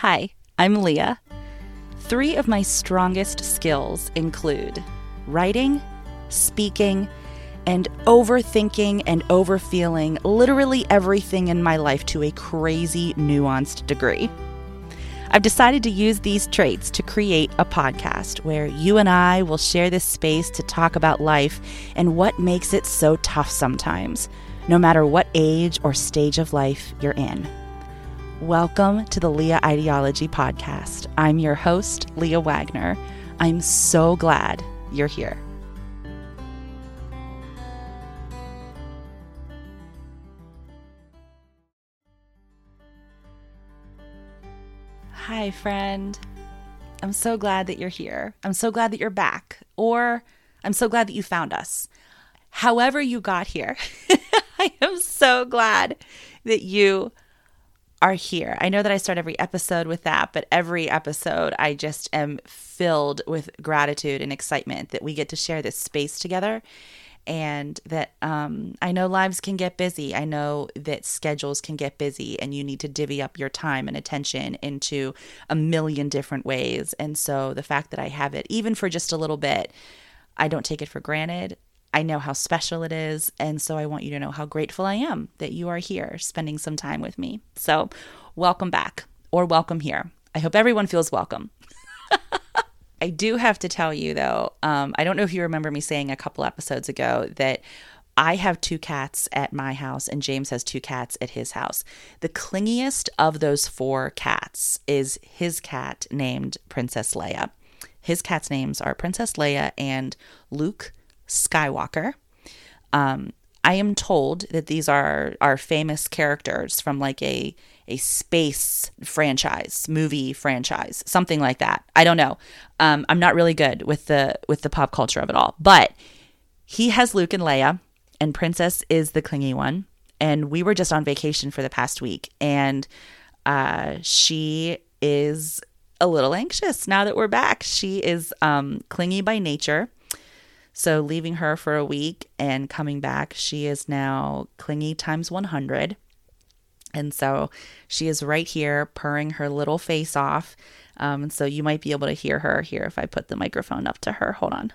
Hi, I'm Leah. 3 of my strongest skills include writing, speaking, and overthinking and overfeeling literally everything in my life to a crazy, nuanced degree. I've decided to use these traits to create a podcast where you and I will share this space to talk about life and what makes it so tough sometimes, no matter what age or stage of life you're in. Welcome to the Leah Ideology Podcast. I'm your host, Leah Wagner. I'm so glad you're here. Hi, friend. I'm so glad that you're here. I'm so glad that you're back, or I'm so glad that you found us. However you got here, I am so glad that you are here. I know that I start every episode with that, but every episode I just am filled with gratitude and excitement that we get to share this space together. And that I know lives can get busy. I know that schedules can get busy and you need to divvy up your time and attention into a million different ways. And so the fact that I have it, even for just a little bit, I don't take it for granted. I know how special it is. And so I want you to know how grateful I am that you are here spending some time with me. So welcome back, or welcome here. I hope everyone feels welcome. I do have to tell you, though, I don't know if you remember me saying a couple episodes ago that I have 2 cats at my house and James has 2 cats at his house. The clingiest of those 4 cats is his cat named Princess Leia. His cats' names are Princess Leia and Luke Skywalker. I am told that these are famous characters from like a space franchise, movie franchise, something like that. I don't know. I'm not really good with the pop culture of it all. But he has Luke and Leia, and Princess is the clingy one. And we were just on vacation for the past week, and she is a little anxious now that we're back. She is clingy by nature. So leaving her for a week and coming back, she is now clingy times 100. And so she is right here purring her little face off. And so you might be able to hear her here if I put the microphone up to her. Hold on.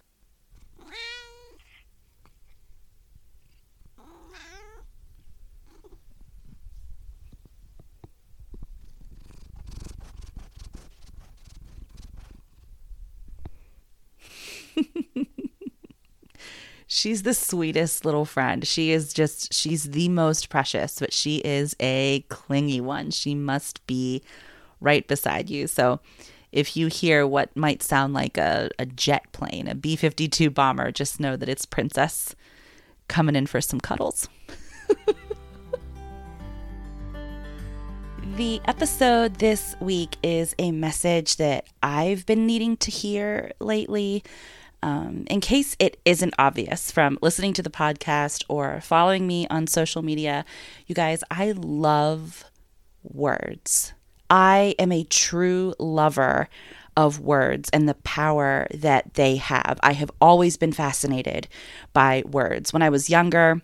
She's the sweetest little friend. She's the most precious, but she is a clingy one. She must be right beside you. So if you hear what might sound like a jet plane, a B-52 bomber, just know that it's Princess coming in for some cuddles. The episode this week is a message that I've been needing to hear lately. In case it isn't obvious from listening to the podcast or following me on social media, you guys, I love words. I am a true lover of words and the power that they have. I have always been fascinated by words. When I was younger,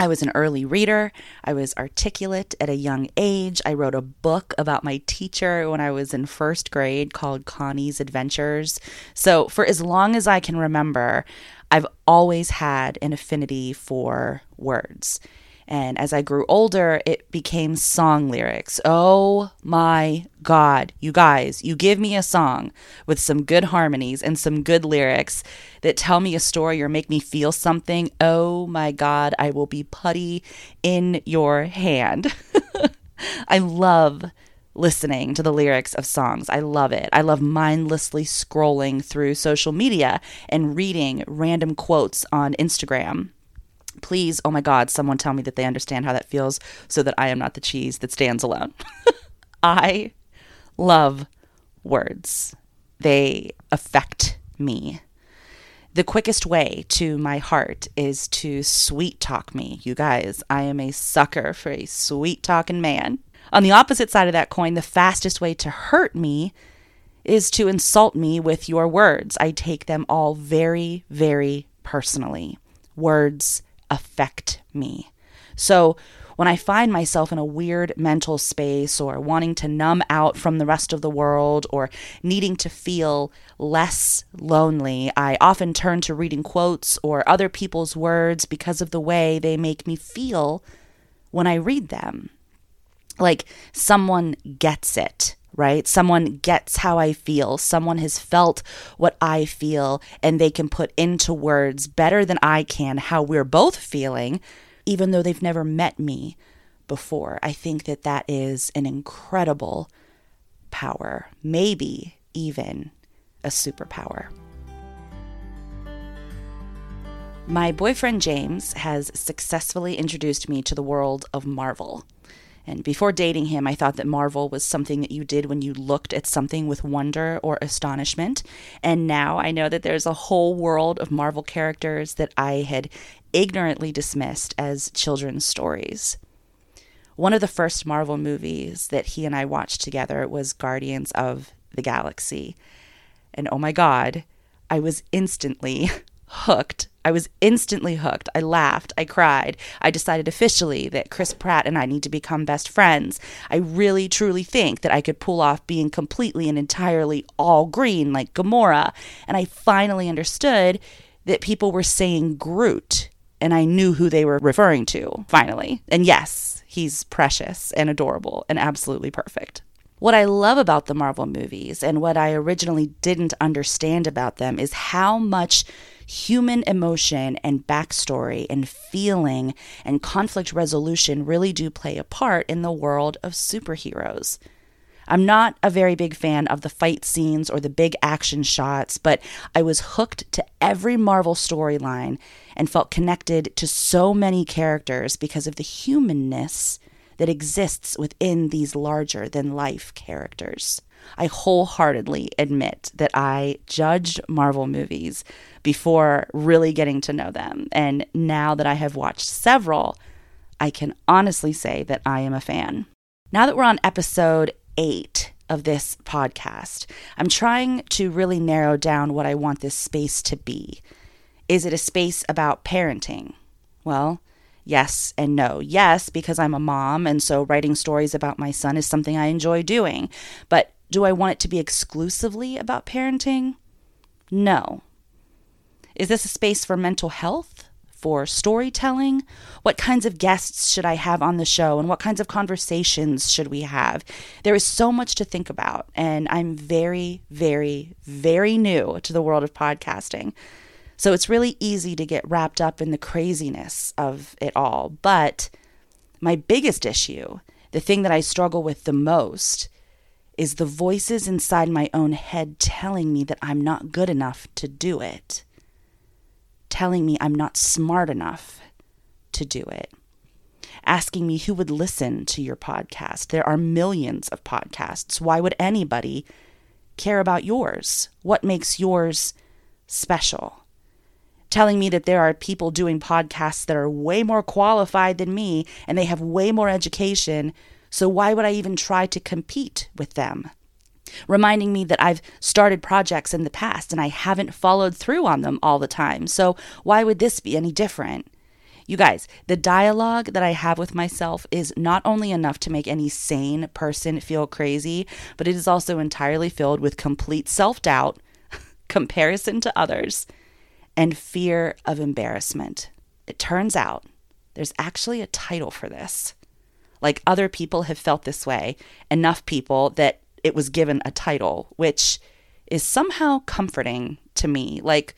I was an early reader. I was articulate at a young age. I wrote a book about my teacher when I was in first grade called Connie's Adventures. So for as long as I can remember, I've always had an affinity for words. And as I grew older, it became song lyrics. Oh my God, you guys, you give me a song with some good harmonies and some good lyrics that tell me a story or make me feel something. Oh my God, I will be putty in your hand. I love listening to the lyrics of songs. I love it. I love mindlessly scrolling through social media and reading random quotes on Instagram. Please, oh my God, someone tell me that they understand how that feels so that I am not the cheese that stands alone. I love words. They affect me. The quickest way to my heart is to sweet talk me. You guys, I am a sucker for a sweet talking man. On the opposite side of that coin, the fastest way to hurt me is to insult me with your words. I take them all very, very personally. Words affect me. So when I find myself in a weird mental space or wanting to numb out from the rest of the world or needing to feel less lonely, I often turn to reading quotes or other people's words because of the way they make me feel when I read them. Like someone gets it, right? Someone gets how I feel. Someone has felt what I feel, and they can put into words better than I can how we're both feeling, even though they've never met me before. I think that that is an incredible power, maybe even a superpower. My boyfriend James has successfully introduced me to the world of Marvel. And before dating him, I thought that Marvel was something that you did when you looked at something with wonder or astonishment. And now I know that there's a whole world of Marvel characters that I had ignorantly dismissed as children's stories. One of the first Marvel movies that he and I watched together was Guardians of the Galaxy. And oh my God, I was instantly hooked. I laughed. I cried. I decided officially that Chris Pratt and I need to become best friends. I really, truly think that I could pull off being completely and entirely all green like Gamora. And I finally understood that people were saying Groot, and I knew who they were referring to, finally. And yes, he's precious and adorable and absolutely perfect. What I love about the Marvel movies and what I originally didn't understand about them is how much human emotion and backstory and feeling and conflict resolution really do play a part in the world of superheroes. I'm not a very big fan of the fight scenes or the big action shots, but I was hooked to every Marvel storyline and felt connected to so many characters because of the humanness that exists within these larger-than-life characters. I wholeheartedly admit that I judged Marvel movies before really getting to know them, and now that I have watched several, I can honestly say that I am a fan. Now that we're on episode 8 of this podcast, I'm trying to really narrow down what I want this space to be. Is it a space about parenting? Well, yes and no. Yes, because I'm a mom, and so writing stories about my son is something I enjoy doing. But do I want it to be exclusively about parenting? No. Is this a space for mental health? For storytelling? What kinds of guests should I have on the show, and what kinds of conversations should we have? There is so much to think about, and I'm very, very, very new to the world of podcasting. So it's really easy to get wrapped up in the craziness of it all. But my biggest issue, the thing that I struggle with the most, is the voices inside my own head telling me that I'm not good enough to do it. Telling me I'm not smart enough to do it, asking me who would listen to your podcast. There are millions of podcasts. Why would anybody care about yours? What makes yours special? Telling me that there are people doing podcasts that are way more qualified than me and they have way more education, so why would I even try to compete with them? Reminding me that I've started projects in the past and I haven't followed through on them all the time. So why would this be any different? You guys, the dialogue that I have with myself is not only enough to make any sane person feel crazy, but it is also entirely filled with complete self-doubt, comparison to others, and fear of embarrassment. It turns out there's actually a title for this. Like, other people have felt this way, enough people that it was given a title, which is somehow comforting to me. Like,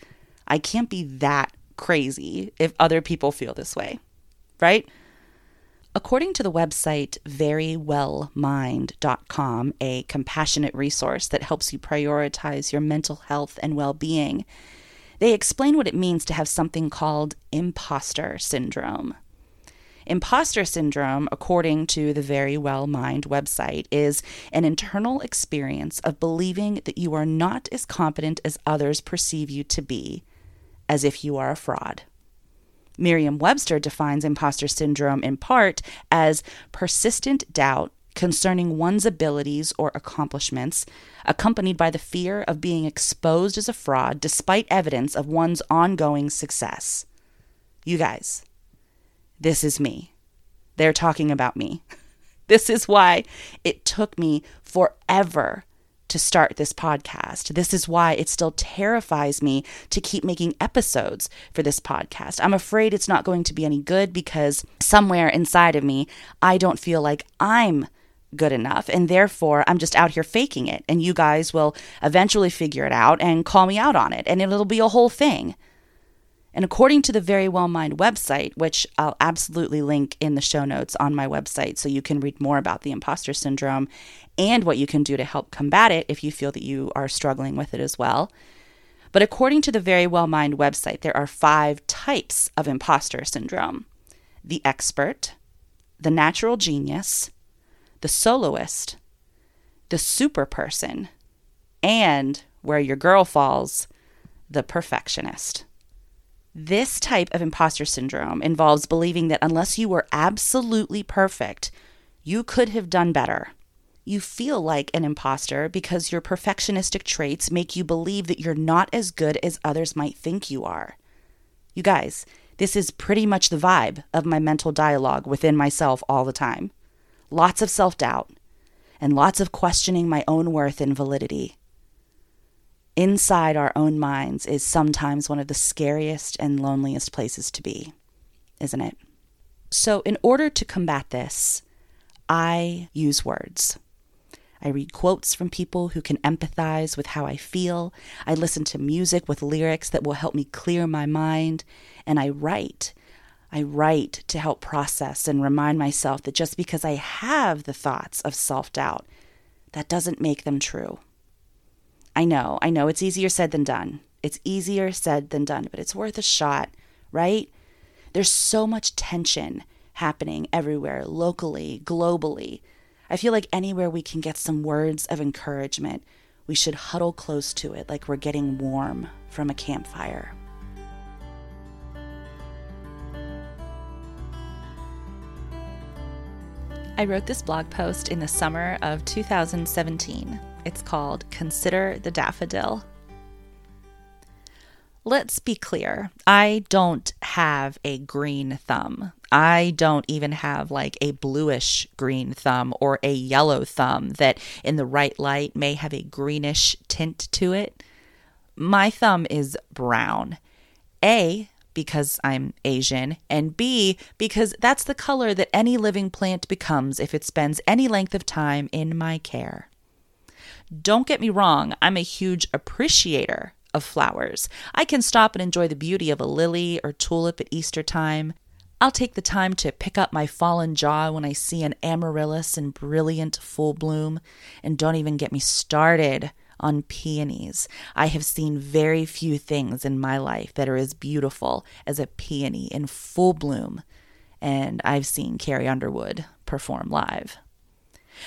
I can't be that crazy if other people feel this way, right? According to the website verywellmind.com, a compassionate resource that helps you prioritize your mental health and well-being, they explain what it means to have something called imposter syndrome. Imposter syndrome, according to the Very Well Mind website, is an internal experience of believing that you are not as competent as others perceive you to be, as if you are a fraud. Merriam-Webster defines imposter syndrome in part as persistent doubt concerning one's abilities or accomplishments, accompanied by the fear of being exposed as a fraud despite evidence of one's ongoing success. You guys, this is me. they're talking about me. This is why it took me forever to start this podcast. This is why it still terrifies me to keep making episodes for this podcast. I'm afraid it's not going to be any good because somewhere inside of me, I don't feel like I'm good enough. And therefore, I'm just out here faking it. And you guys will eventually figure it out and call me out on it. And it'll be a whole thing. And according to the Very Well Mind website, which I'll absolutely link in the show notes on my website so you can read more about the imposter syndrome and what you can do to help combat it if you feel that you are struggling with it as well. But according to the Very Well Mind website, there are 5 types of imposter syndrome: the expert, the natural genius, the soloist, the super person, and where your girl falls, the perfectionist. This type of imposter syndrome involves believing that unless you were absolutely perfect, you could have done better. You feel like an imposter because your perfectionistic traits make you believe that you're not as good as others might think you are. You guys, this is pretty much the vibe of my mental dialogue within myself all the time. Lots of self-doubt and lots of questioning my own worth and validity. Inside our own minds is sometimes one of the scariest and loneliest places to be, isn't it? So in order to combat this, I use words. I read quotes from people who can empathize with how I feel. I listen to music with lyrics that will help me clear my mind. And I write. I write to help process and remind myself that just because I have the thoughts of self-doubt, that doesn't make them true. I know, it's easier said than done. But it's worth a shot, right? There's so much tension happening everywhere, locally, globally. I feel like anywhere we can get some words of encouragement, we should huddle close to it like we're getting warm from a campfire. I wrote this blog post in the summer of 2017. It's called Consider the Daffodil. Let's be clear. I don't have a green thumb. I don't even have like a bluish green thumb or a yellow thumb that in the right light may have a greenish tint to it. My thumb is brown. A, because I'm Asian, and B, because that's the color that any living plant becomes if it spends any length of time in my care. Don't get me wrong, I'm a huge appreciator of flowers. I can stop and enjoy the beauty of a lily or tulip at Easter time. I'll take the time to pick up my fallen jaw when I see an amaryllis in brilliant full bloom. And don't even get me started on peonies. I have seen very few things in my life that are as beautiful as a peony in full bloom. And I've seen Carrie Underwood perform live.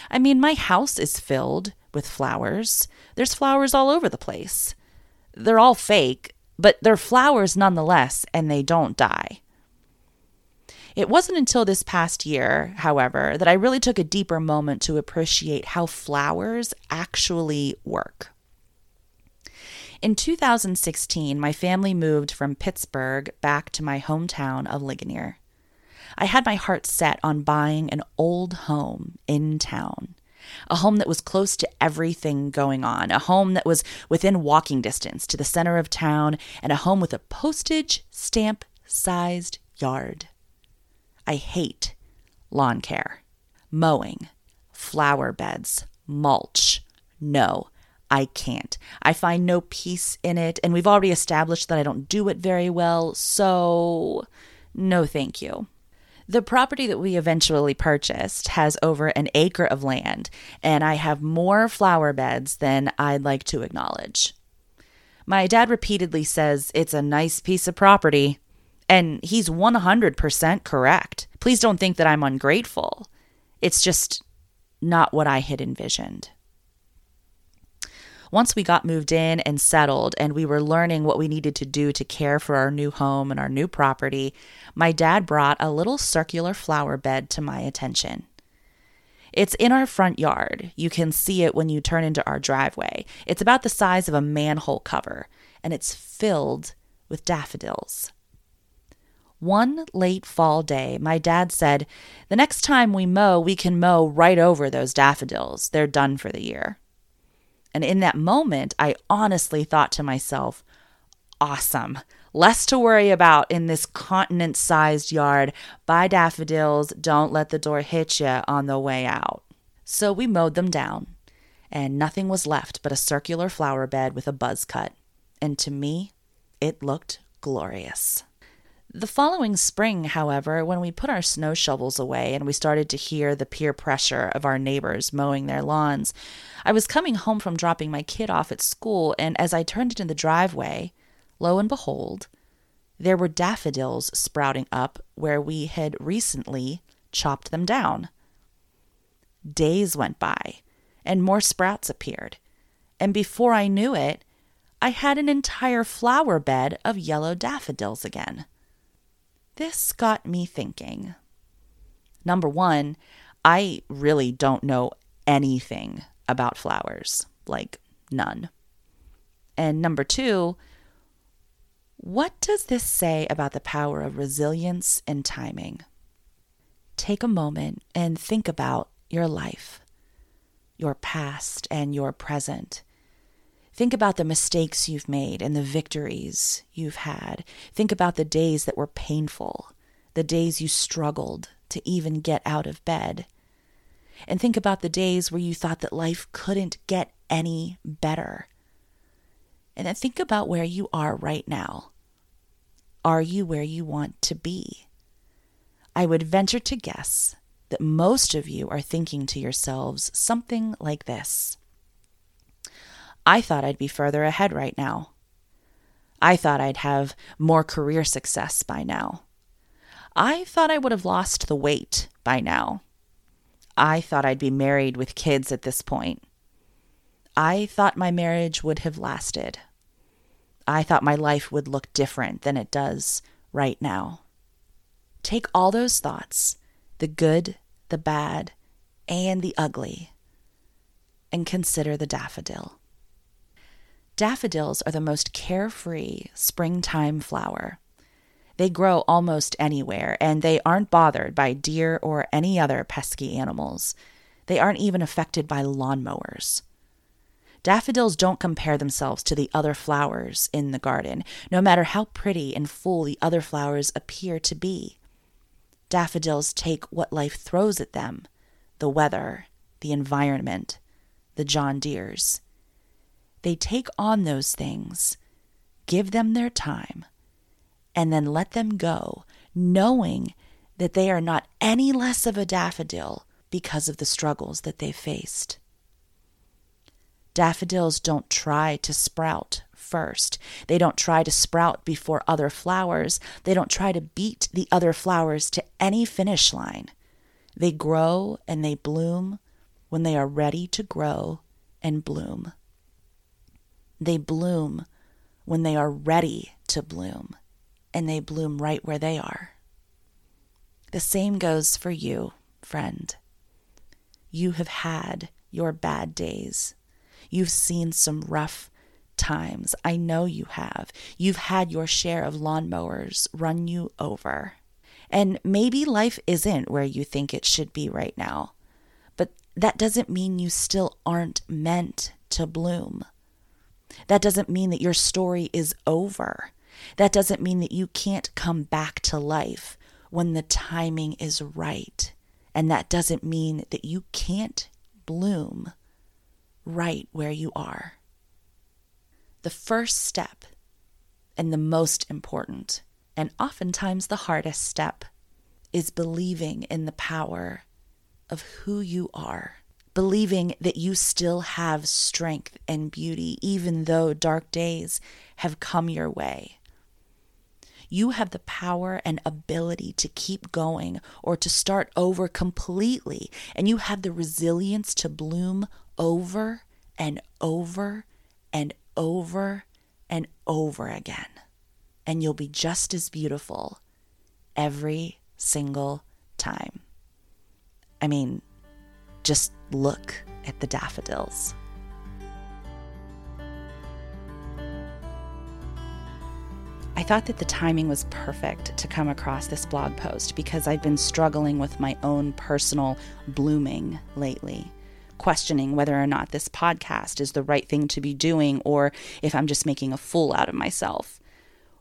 I mean, my house is filled with flowers. There's flowers all over the place. They're all fake, but they're flowers nonetheless, and they don't die. It wasn't until this past year, however, that I really took a deeper moment to appreciate how flowers actually work. In 2016, my family moved from Pittsburgh back to my hometown of Ligonier. I had my heart set on buying an old home in town, a home that was close to everything going on, a home that was within walking distance to the center of town, and a home with a postage stamp-sized yard. I hate lawn care, mowing, flower beds, mulch. No, I can't. I find no peace in it, and we've already established that I don't do it very well, so no thank you. The property that we eventually purchased has over an acre of land, and I have more flower beds than I'd like to acknowledge. My dad repeatedly says it's a nice piece of property, and he's 100% correct. Please don't think that I'm ungrateful. It's just not what I had envisioned. Once we got moved in and settled and we were learning what we needed to do to care for our new home and our new property, my dad brought a little circular flower bed to my attention. It's in our front yard. You can see it when you turn into our driveway. It's about the size of a manhole cover, and it's filled with daffodils. One late fall day, my dad said, "The next time we mow, we can mow right over those daffodils. They're done for the year." And in that moment, I honestly thought to myself, awesome. Less to worry about in this continent-sized yard. Buy daffodils. Don't let the door hit you on the way out. So we mowed them down, and nothing was left but a circular flower bed with a buzz cut. And to me, it looked glorious. The following spring, however, when we put our snow shovels away and we started to hear the peer pressure of our neighbors mowing their lawns, I was coming home from dropping my kid off at school, and as I turned into the driveway, lo and behold, there were daffodils sprouting up where we had recently chopped them down. Days went by, and more sprouts appeared, and before I knew it, I had an entire flower bed of yellow daffodils again. This got me thinking. Number one, I really don't know anything about flowers, like none. And number two, what does this say about the power of resilience and timing? Take a moment and think about your life, your past and your present. Think about the mistakes you've made and the victories you've had. Think about the days that were painful, the days you struggled to even get out of bed. And think about the days where you thought that life couldn't get any better. And then think about where you are right now. Are you where you want to be? I would venture to guess that most of you are thinking to yourselves something like this. I thought I'd be further ahead right now. I thought I'd have more career success by now. I thought I would have lost the weight by now. I thought I'd be married with kids at this point. I thought my marriage would have lasted. I thought my life would look different than it does right now. Take all those thoughts, the good, the bad, and the ugly, and consider the daffodil. Daffodils are the most carefree springtime flower. They grow almost anywhere, and they aren't bothered by deer or any other pesky animals. They aren't even affected by lawnmowers. Daffodils don't compare themselves to the other flowers in the garden, no matter how pretty and full the other flowers appear to be. Daffodils take what life throws at them, the weather, the environment, the John Deeres. They take on those things, give them their time, and then let them go, knowing that they are not any less of a daffodil because of the struggles that they faced. Daffodils don't try to sprout first. They don't try to sprout before other flowers. They don't try to beat the other flowers to any finish line. They grow and they bloom when they are ready to grow and bloom. They bloom when they are ready to bloom, and they bloom right where they are. The same goes for you, friend. You have had your bad days. You've seen some rough times. I know you have. You've had your share of lawnmowers run you over. And maybe life isn't where you think it should be right now, but that doesn't mean you still aren't meant to bloom. That doesn't mean that your story is over. That doesn't mean that you can't come back to life when the timing is right. And that doesn't mean that you can't bloom right where you are. The first step, and the most important, and oftentimes the hardest step, is believing in the power of who you are. Believing that you still have strength and beauty, even though dark days have come your way. You have the power and ability to keep going or to start over completely, and you have the resilience to bloom over and over and over and over again. And you'll be just as beautiful every single time. I mean, just look at the daffodils. I thought that the timing was perfect to come across this blog post because I've been struggling with my own personal blooming lately, questioning whether or not this podcast is the right thing to be doing or if I'm just making a fool out of myself,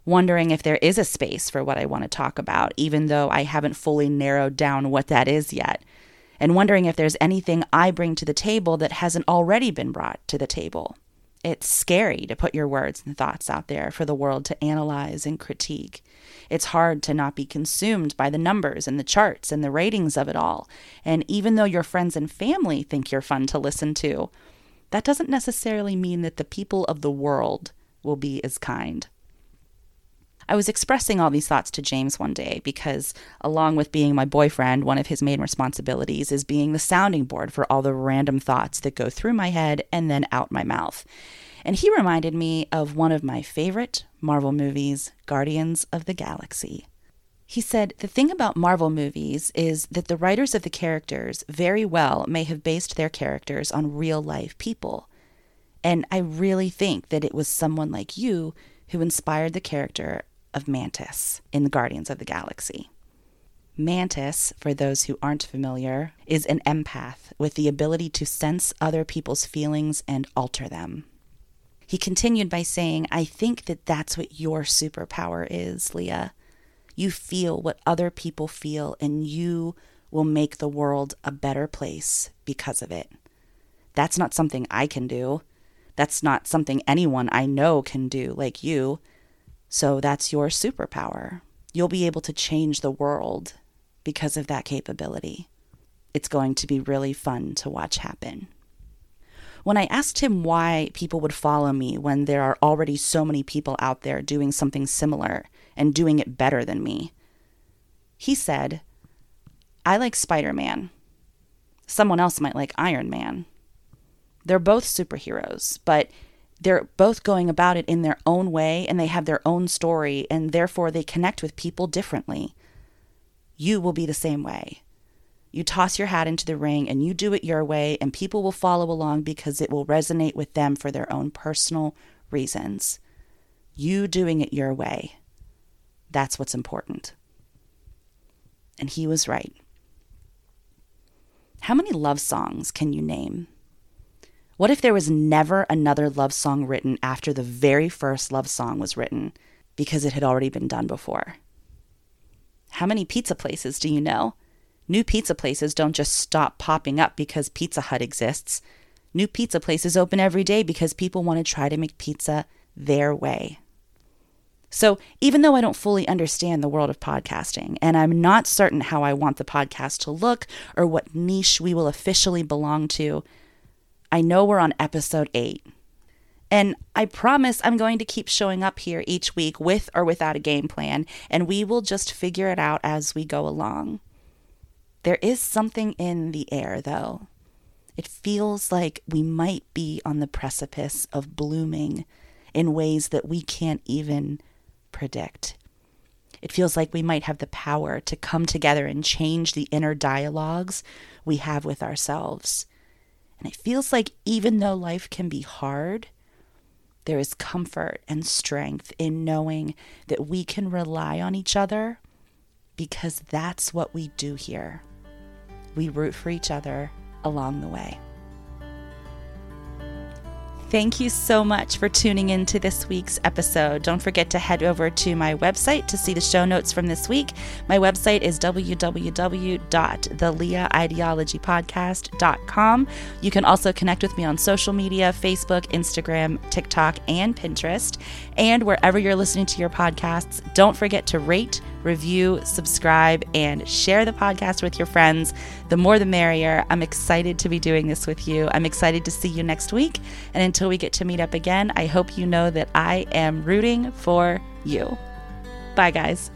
wondering if there is a space for what I want to talk about, even though I haven't fully narrowed down what that is yet, and wondering if there's anything I bring to the table that hasn't already been brought to the table. It's scary to put your words and thoughts out there for the world to analyze and critique. It's hard to not be consumed by the numbers and the charts and the ratings of it all. And even though your friends and family think you're fun to listen to, that doesn't necessarily mean that the people of the world will be as kind. I was expressing all these thoughts to James one day because, along with being my boyfriend, one of his main responsibilities is being the sounding board for all the random thoughts that go through my head and then out my mouth. And he reminded me of one of my favorite Marvel movies, Guardians of the Galaxy. He said, "The thing about Marvel movies is that the writers of the characters very well may have based their characters on real-life people. And I really think that it was someone like you who inspired the character of Mantis in the Guardians of the Galaxy." Mantis, for those who aren't familiar, is an empath with the ability to sense other people's feelings and alter them. He continued by saying, "I think that that's what your superpower is, Leah. You feel what other people feel, and you will make the world a better place because of it. That's not something I can do. That's not something anyone I know can do like you. So that's your superpower. You'll be able to change the world because of that capability. It's going to be really fun to watch happen." When I asked him why people would follow me when there are already so many people out there doing something similar and doing it better than me, he said, "I like Spider-Man. Someone else might like Iron Man. They're both superheroes, but they're both going about it in their own way, and they have their own story, and therefore they connect with people differently. You will be the same way. You toss your hat into the ring, and you do it your way, and people will follow along because it will resonate with them for their own personal reasons. You doing it your way, that's what's important." And he was right. How many love songs can you name? What if there was never another love song written after the very first love song was written because it had already been done before? How many pizza places do you know? New pizza places don't just stop popping up because Pizza Hut exists. New pizza places open every day because people want to try to make pizza their way. So even though I don't fully understand the world of podcasting, and I'm not certain how I want the podcast to look or what niche we will officially belong to, I know we're on episode 8, and I promise I'm going to keep showing up here each week with or without a game plan, and we will just figure it out as we go along. There is something in the air, though. It feels like we might be on the precipice of blooming in ways that we can't even predict. It feels like we might have the power to come together and change the inner dialogues we have with ourselves. And it feels like even though life can be hard, there is comfort and strength in knowing that we can rely on each other because that's what we do here. We root for each other along the way. Thank you so much for tuning in to this week's episode. Don't forget to head over to my website to see the show notes from this week. My website is www.theleahideologypodcast.com. You can also connect with me on social media, Facebook, Instagram, TikTok, and Pinterest. And wherever you're listening to your podcasts, don't forget to rate, review, subscribe, and share the podcast with your friends. The more the merrier. I'm excited to be doing this with you. I'm excited to see you next week. And until we get to meet up again, I hope you know that I am rooting for you. Bye, guys.